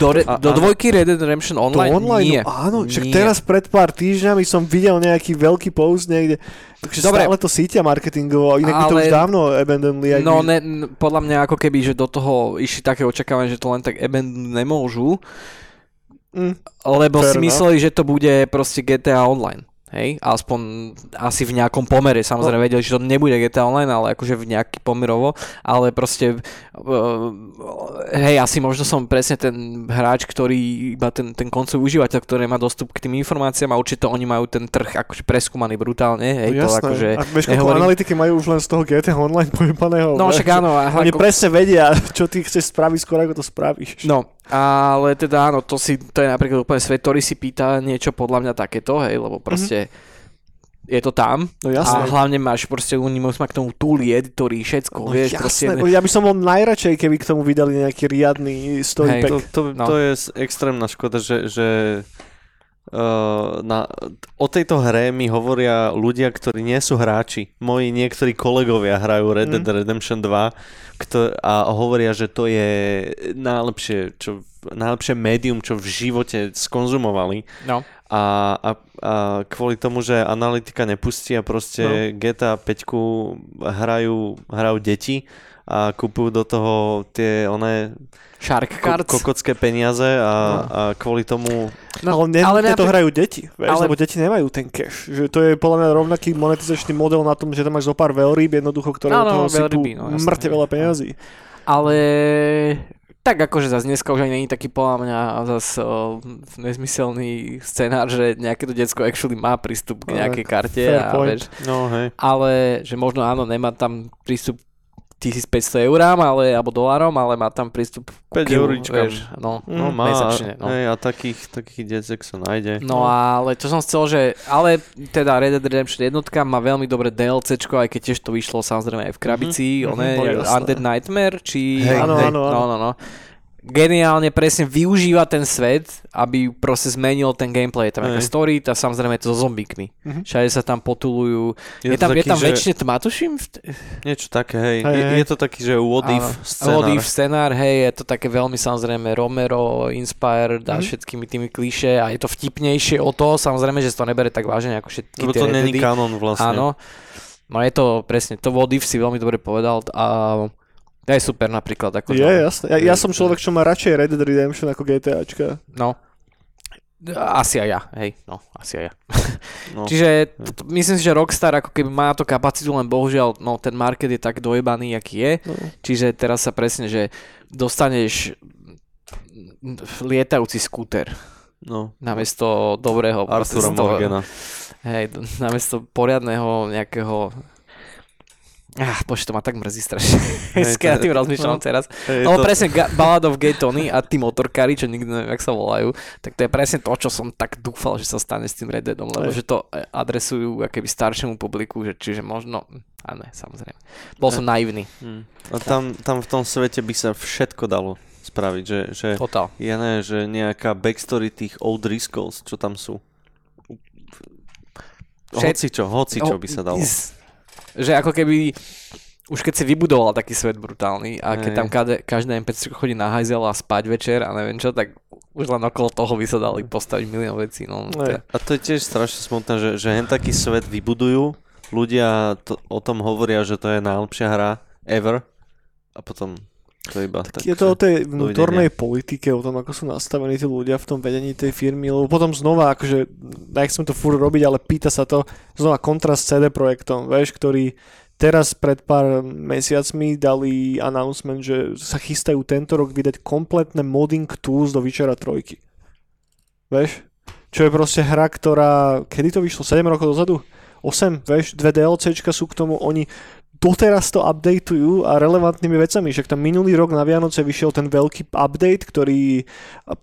Do dvojky Red Dead Redemption online nie. No, áno, však teraz pred pár týždňami som videl nejaký veľký post niekde. Takže stále to sítia marketingovo, inak by to už dávno abandonli. No podľa mňa ako keby, že do toho išli také očakávanie, že to len tak abandon nemôžu, lebo si mysleli, že to bude proste GTA Online. Hej, aspoň asi v nejakom pomere, samozrejme vedeli, že to nebude GTA Online, ale akože v nejaký pomerovo, ale proste hej, asi možno som presne ten hráč, ktorý iba ten koncový užívateľ, ktorý má dostup k tým informáciám a určite oni majú ten trh akože preskúmaný brutálne, hej, no, to akože nehovorím. Analytiky majú už len z toho GTA Online pojebaného. No však áno. Oni presne vedia, čo ty chceš spraviť skôr, ako to spravíš. No. Ale teda áno, to je napríklad úplne svet, ktorý si pýta niečo podľa mňa takéto, hej, lebo proste je to tam. No jasné. A hlavne máš proste, oni musí mať k tomu tulieť, to ríšecko, no, vieš. No jasné, proste... ja by som bol najradšej, keby k tomu vydali nejaký riadny story pack. To je extrémna škoda, že o tejto hre mi hovoria ľudia, ktorí nie sú hráči. Moji niektorí kolegovia hrajú Red Dead Redemption 2 a hovoria, že to je najlepšie médium, čo v živote skonzumovali. No. A kvôli tomu, že analytika nepustí a proste GTA 5 hrajú deti a kúpujú do toho tie oné shark cards, kokocké peniaze a kvôli tomu... No, ale to hrajú deti, vieš, lebo deti nemajú ten cash. Že to je podľa mňa rovnaký monetizačný model na tom, že tam máš zo pár veľrýb jednoducho, ktoré do toho sypú mŕte veľa peniazí. Ale... Tak akože zase dneska už aj není taký podľa mňa zase nezmyselný scenár, že nejaké to decko actually má prístup k nejakej karte. Vieš, ale že možno áno, nemá tam prístup 1500 eurám, alebo dolárom, ale má tam prístup k 5 euríčkam. No má, mesačne, no. Hej, a takých decek sa nájde. No ale čo som chcel, že... Ale teda Red Dead Redemption 1 má veľmi dobré DLCčko, aj keď tiež to vyšlo samozrejme aj v krabici, Undead Nightmare, či... Áno. Geniálne presne využíva ten svet, aby proste zmenil ten gameplay. Je tam nejaká story, tá samozrejme je to so zombíkmi. Všade sa tam potulujú. Je tam väčšine tma, tuším? Niečo také, hej. Je to taký, že what if scenár, hej, je to také veľmi samozrejme Romero, Inspired a všetkými tými klišé a je to vtipnejšie o to, samozrejme, že sa to nebere tak vážne ako všetky tie... Lebo to není kanon vlastne. Áno. No je to presne, to what if si veľmi dobre povedal a... To je super napríklad. Ako jasné. Ja som človek, čo má radšej Red Dead Redemption ako GTAčka. No. Asi aj ja, hej. No, asi aj ja. No. Čiže myslím si, že Rockstar ako keby má to kapacitu, len bohužiaľ no, ten market je tak dojebaný, aký je. No. Čiže teraz sa presne, že dostaneš lietajúci skúter. No. Namiesto dobrého... Artura Morgana. Hej, namiesto poriadného nejakého... Bože, to ma tak mrzí strašne. Skôr tým rozmýšľam teraz. No presne Ballad of Gay Tony a tí motorkári, čo nikdy neviem, jak sa volajú, tak to je presne to, čo som tak dúfal, že sa stane s tým Red Deadom, lebo že to adresujú akéby staršiemu publiku, že čiže možno, a ne, samozrejme. Bol som naivný. A tam v tom svete by sa všetko dalo spraviť, že ja neviem, že nejaká backstory tých old riscals, čo tam sú. Hocičo by sa dalo. Že ako keby, už keď si vybudoval taký svet brutálny a keď tam každá NPC chodí na hajzel a spať večer a neviem čo, tak už len okolo toho by sa dali postaviť milión vecí. No. A to je tiež strašne smutné, že hen taký svet vybudujú, ľudia o tom hovoria, že to je najlepšia hra ever a potom to iba tak. Je to o tej vnútornej politike, o tom, ako sú nastavení tí ľudia v tom vedení tej firmy, lebo potom znova, akože, nechcem to furt robiť, ale pýta sa to znova kontrast CD Projektom, vieš, ktorý teraz pred pár mesiacmi dali announcement, že sa chystajú tento rok vydať kompletné modding tools do Witchera 3. Vieš? Čo je proste hra, ktorá, kedy to vyšlo? 7 rokov dozadu? 8, vieš? 2 DLCčka sú k tomu, oni doteraz to updateujú a relevantnými vecami. Však tam minulý rok na Vianoce vyšiel ten veľký update, ktorý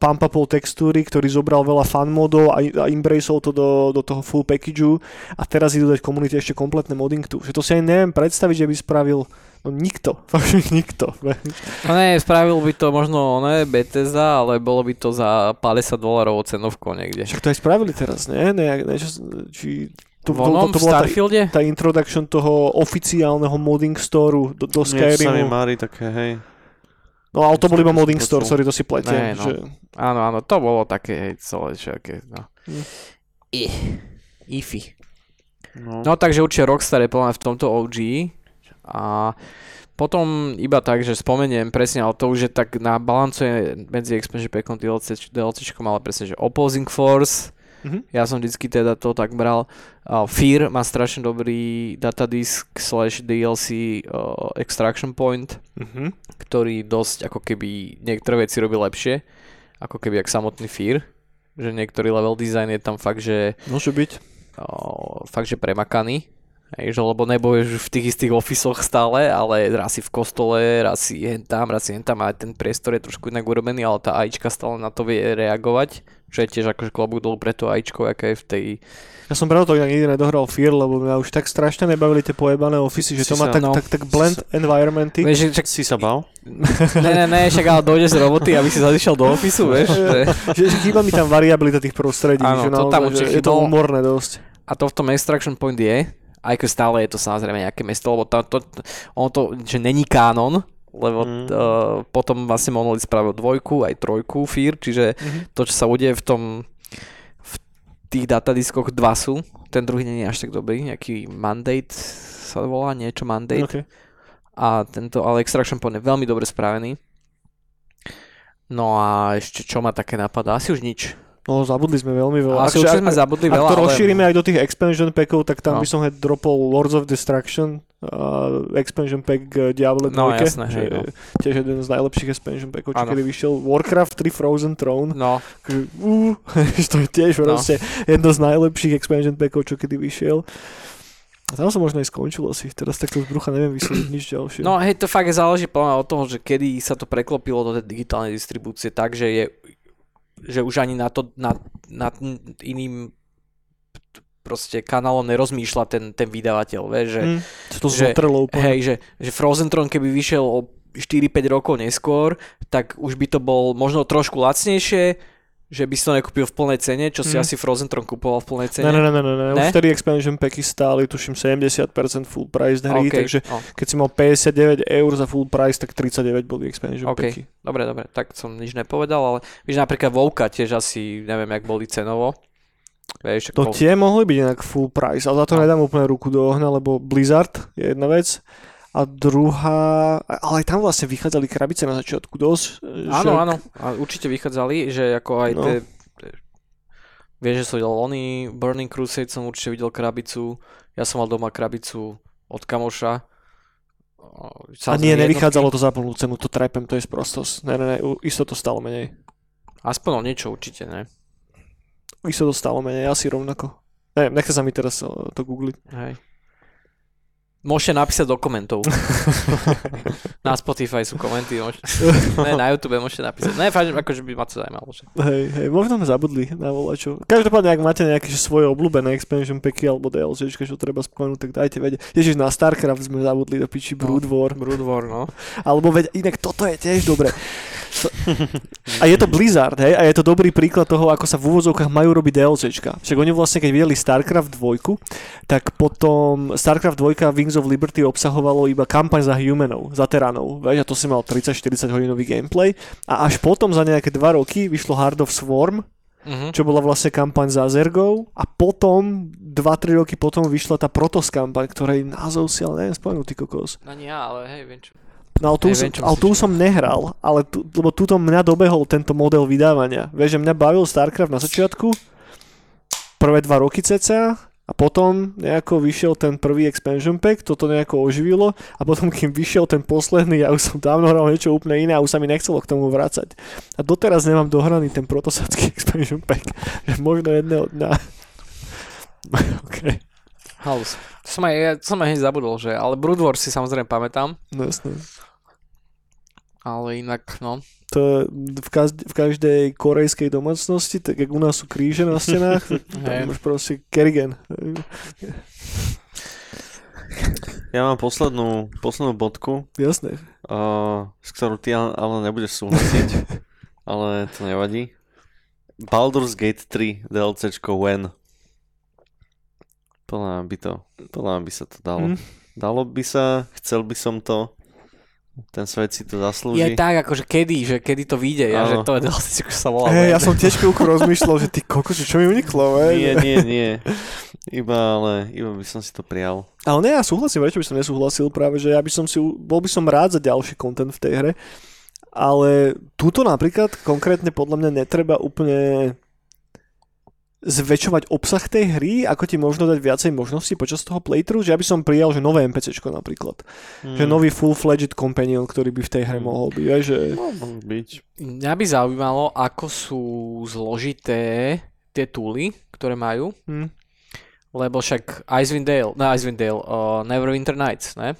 pumpapol textúry, ktorý zobral veľa fanmodov a embraceol to do toho full packageu a teraz idú dať komunite ešte kompletné modding tu. Že to si aj neviem predstaviť, že by spravil nikto. Fakt nikto. Ne, spravil by to možno Bethesda, ale bolo by to za $50 cenovko niekde. Však to aj spravili teraz, nie? To bola tá introduction toho oficiálneho modding storeu do Skyrimu. Nie, mári také, hej. No ale to bol iba modding store, sorry, to si pletiem. No. Že... Áno, to bolo také, hej, celé všaké, no. Ify. No takže určite Rockstar je plná v tomto OG a potom iba tak, že spomeniem presne, ale to už je tak na balancuje medzi expansion packom DLCčkom, ale presne, že Opposing Force. Ja som vždycky teda to tak bral. F.E.A.R. má strašne dobrý datadisk /DLC Extraction Point, ktorý dosť ako keby niektoré veci robí lepšie, ako keby jak samotný F.E.A.R. Že niektorý level design je tam fakt, že... Môže byť. Fakt, že premakaný. Lebo neboješ v tých istých ofisoch stále, ale raz si v kostole, raz si hentam a ten priestor je trošku inak urobený, ale tá AIčka stále na to vie reagovať, čo je tiež akože klobúk dolu pre to AIčko, aká je v tej... Ja som preto nikdy nedohral Fear, lebo mňa už tak strašne nebavili tie pojebané ofisy, že to má tak blend environmenty. Vieš, však si sa bál? Ne, však ale dojdeš z roboty, aby si zadišiel do ofisu, vieš? Že chýba mi tam variabilita tých prostredí, áno, že, to tam že je to umorné dosť. A to v tom Extraction Point je. Aj keď stále je to samozrejme nejaké mesto, lebo ono to, že není kánon, lebo potom vlastne Monolith spravil 2, aj 3 Fear, čiže to, čo sa udeje v tých datadiskoch 2 sú, ten druhý není až tak dobrý, nejaký Mandate sa volá, niečo Mandate. Okay. A tento, ale Extraction Point je veľmi dobre spravený. No a ešte čo ma také napadá, asi už nič. No, zabudli sme veľmi veľa. Ak to rozšírime aj do tých expansion packov, tak tam by som dropol Lords of Destruction, expansion pack Diablo 2. No, jasné, hej, no. Tiež jeden z najlepších expansion packov, čo kedy vyšiel Warcraft 3 Frozen Throne. No. To je tiež proste jedno z najlepších expansion packov, čo kedy vyšiel. A tam som možno aj skončil asi, teraz takto z brucha neviem vysvetliť nič ďalšie. No, hej, to fakt záleží plná od toho, že kedy sa to preklopilo do tej digitálnej distribúcie, takže je... že už ani na iným proste kanálom nerozmýšľa ten vydavateľ, vieš, že Frozen Throne keby vyšiel o 4-5 rokov neskôr, tak už by to bol možno trošku lacnejšie, že by si to nekúpil v plnej cene, čo si asi Frozen Throne kúpoval v plnej cene. Ne. Už vtedy expansion packy stáli, tuším 70% full price hry, takže keď si mal 59 eur za full price, tak 39 boli expansion packy. Dobre, tak som nič nepovedal, ale víš, napríklad WoWka tiež asi, neviem, jak boli cenovo. Vieš, to tie mohli byť inak full price, ale za to nedám úplne ruku do ohňa, lebo Blizzard je jedna vec. A druhá, ale aj tam vlastne vychádzali krabice na začiatku dosť. Áno, a určite vychádzali, že ako aj tie, vieš, že som videl Lonnie, Burning Crusade som určite videl krabicu, ja som mal doma krabicu od kamoša. A nie, nevychádzalo to za plnú cenu, to trepem, to je sprostosť, ne, isto to stalo menej. Aspoň niečo určite, ne? Isto to stalo menej, asi rovnako. Nechce sa mi teraz to googliť. Hej. Môžete napísať do komentov. Na Spotify sú komenty, ne, na YouTube môžete napísať. Ne, fakt, akože by ma to zaujímalo. Že... Hej, možno sme zabudli na volačo. Každopádne, ak máte nejaké svoje obľúbené expansion packy alebo DLCčka, čo treba spomenúť, tak dajte vedieť. Ježiš, na StarCraft sme zabudli do piči Brood War, no. Alebo veď, inak toto je tiež dobre. A je to Blizzard, hej, a je to dobrý príklad toho, ako sa v úvodzovkách majú robiť DLCčka. Však oni vlastne, keď videli StarCraft 2, tak potom StarCraft 2 Wings of Liberty obsahovalo iba kampaň za humanov, za teranov, veď, a to si mal 30-40 hodinový gameplay a až potom za nejaké 2 roky vyšlo Heart of Swarm, čo bola vlastne kampaň za Zergov a potom 2-3 roky potom vyšla tá Protoss kampaň, ktorej názov si ale neviem spomenú, ty kokos. Ani ja, ale hej, viem čo. No, ale tu som nehral, ale lebo tuto mňa dobehol tento model vydávania. Vieš, že mňa bavil StarCraft na začiatku, prvé 2 roky cca, a potom nejako vyšiel ten prvý expansion pack, toto nejako oživilo a potom kým vyšiel ten posledný, ja už som dávno hral niečo úplne iné a už sa mi nechcelo k tomu vracať. A doteraz nemám dohraný ten protosácky expansion pack, že možno jedného dňa. Okay. Halus. To som aj hneď zabudol, že, ale Brood War si samozrejme pamätám. No jasné. Ale inak, no. To v každej korejskej domácnosti, tak jak u nás sú kríže na stenách, tam už proste Kerrigan. Ja mám poslednú bodku. Jasné. S ktorou ty ale nebudeš súhlasiť, ale to nevadí. Baldur's Gate 3 DLCčko When. Podľa by sa to dalo. Dalo by sa, chcel by som to, ten svet si to zaslúži. Je tak, akože kedy to vyjde, ja, že to je DLCčko sa volá. Hey, ja som tiež chvíľku rozmýšľal, že ty koko, čo mi uniklo, hej. Nie. Iba by som si to prial. Ale ne, ja súhlasím, prečo by som nesúhlasil práve, že bol by som rád za ďalší content v tej hre, ale túto napríklad konkrétne podľa mňa netreba úplne zväčšovať obsah tej hry, ako ti možno dať viacej možností počas toho playthrough, že ja by som prijal, že nové NPCčko napríklad. Že nový full-fledged companion, ktorý by v tej hre mohol byť. Že... Mohol byť. Mňa by zaujímalo, ako sú zložité tie túly, ktoré majú. Lebo však Neverwinter Nights, ne?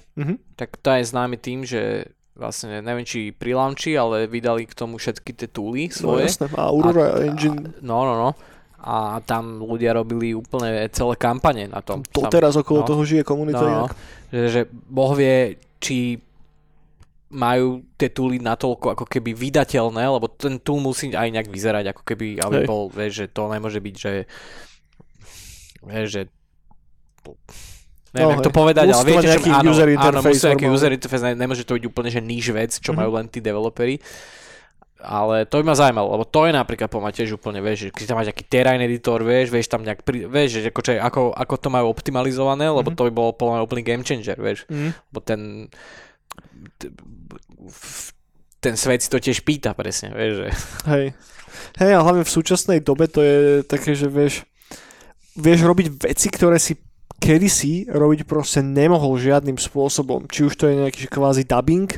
Tak to je známy tým, že vlastne neviem, či pri launchi, ale vydali k tomu všetky tie túly svoje. No jasné, Aurora Engine. No. A tam ľudia robili úplne celé kampane na tom. To teraz okolo toho žije komunita. No, že Boh vie, či majú tie túly natoľko ako keby vydateľné, lebo ten túl musí aj nejak vyzerať, ako keby, aby bol, vieš, že to nemôže byť, že vieš, že neviem, jak to povedať, ale viete, že áno, musí nejaký user interface, nemôže to byť úplne, že níž vec, čo majú len tí developeri. Ale to by ma zaujímalo, lebo to je napríklad po ma tiež úplne, vieš, že keď tam máš nejaký terrain editor, vieš tam nejak, vieš, že ako to majú optimalizované, lebo to by bolo úplný game changer, vieš, lebo ten svet si to tiež pýta presne, vieš, že... Hej, a hlavne v súčasnej dobe to je také, že vieš robiť veci, ktoré si kedysi robiť proste nemohol žiadnym spôsobom, či už to je nejaký kvázi dubbing,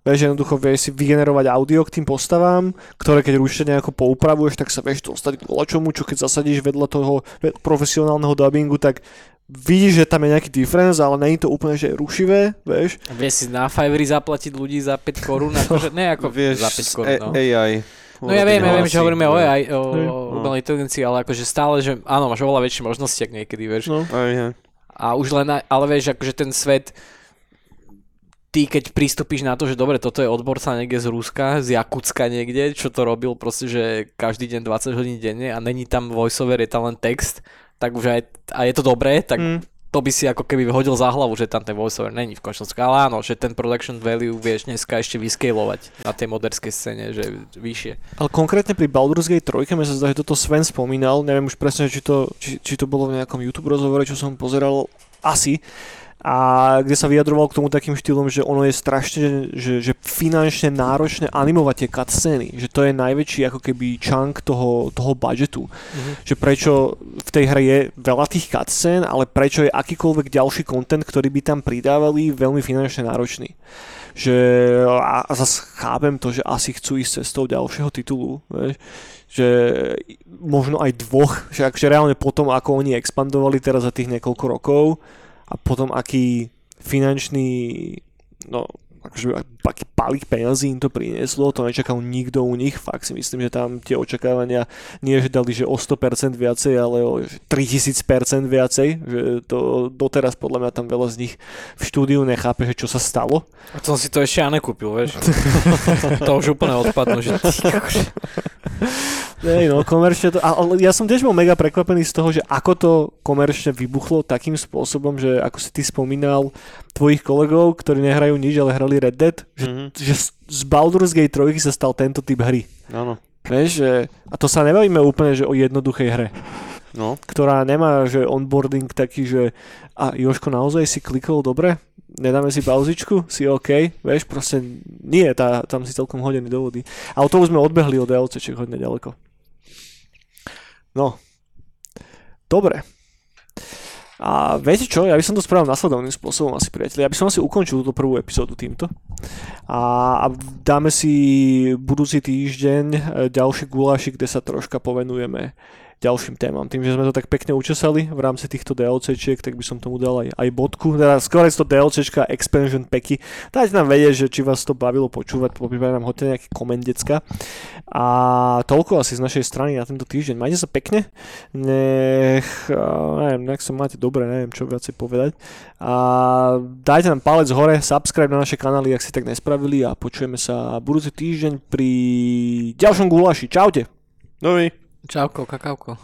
vieš, jednoducho vieš si vygenerovať audio k tým postavám, ktoré keď ručne nejako poupravuješ, tak sa vieš dostať k čomu, čo keď zasadíš vedľa toho profesionálneho dubbingu, tak vidíš, že tam je nejaký difference, ale nie je to úplne, že je rušivé, vieš. Vieš si na Fiverr zaplatiť ľudí za 5 korún, akože ne ako vieš, za 5 korún, no. AI. No ja viem, že hovoríme o AI, o umelej inteligencii, ale akože stále, že áno, máš oveľa väčšie možnosti, ak niekedy, vieš. No. A už len, ale vieš, akože ten svet, ty keď pristúpiš na to, že dobre, toto je odborca niekde z Ruska, z Jakutska niekde, čo to robil proste, že každý deň 20 hodín denne a není tam voiceover, je tam len text, tak už aj, a je to dobré, tak to by si ako keby hodil za hlavu, že tam ten voiceover není v končnosti, ale áno, že ten production value vieš dneska ešte vyskalovať na tej moderskej scéne, že vyššie. Ale konkrétne pri Baldur's Gate 3 mi sa zdá, že toto Sven spomínal, neviem už presne, či to bolo v nejakom YouTube rozhovore, čo som pozeral, asi, a kde sa vyjadroval k tomu takým štýlom, že ono je strašne, že finančne náročné animovať tie cutscény, že to je najväčší ako keby chunk toho budžetu. Že prečo v tej hre je veľa tých cutscén, ale prečo je akýkoľvek ďalší content, ktorý by tam pridávali, veľmi finančne náročný. Že a zase chápem to, že asi chcú ísť cestou ďalšieho titulu, vieš? Že možno aj 2, že reálne potom, ako oni expandovali teraz za tých niekoľko rokov, a potom aký finančný, no akože taký palík peniazí im to prinieslo, to nečakal nikto u nich, fakt si myslím, že tam tie očakávania nie že dali, že o 100% viacej, ale o 3000% viacej, že to doteraz podľa mňa tam veľa z nich v štúdiu nechápe, že čo sa stalo. A som si to ešte ja nekúpil, vieš. To už úplne odpadlo, že... Nej, no, komerčne to, ale ja som tiež bol mega prekvapený z toho, že ako to komerčne vybuchlo takým spôsobom, že ako si ty spomínal tvojich kolegov, ktorí nehrajú nič, ale hrali Red Dead, že z Baldur's Gate 3 sa stal tento typ hry. Áno. Vieš, a to sa nebavíme úplne, že o jednoduchej hre. No. Ktorá nemá, že onboarding taký, že a Jožko, naozaj si klikol dobre? Nedáme si pauzičku? Si OK? Vieš, proste nie, tam si celkom hodený do vody. Ale to už sme odbehli od DLCček hodne ďaleko. No, dobre. A viete čo, ja by som to spravil nasledovným spôsobom asi, priateľi. Ja by som asi ukončil túto prvú epizódu týmto. A dáme si budúci týždeň ďalší gulášik, kde sa troška povenujeme ďalším témam. Tým, že sme to tak pekne učesali v rámci týchto DLCčiek, tak by som tomu dal aj bodku. Teda skôr je to DLCčka expansion packy. Dajte nám vedieť, že či vás to bavilo počúvať, poprípade nám hoďte nejaký koment, decka. A toľko asi z našej strany na tento týždeň. Majte sa pekne. Nech sa máte dobre, neviem čo viacej povedať. A dajte nám palec hore, subscribe na naše kanály, ak si tak nespravili, a počujeme sa budúci týždeň pri ďalšom guláši. Čaute. Dovi. Čauko, kakauko.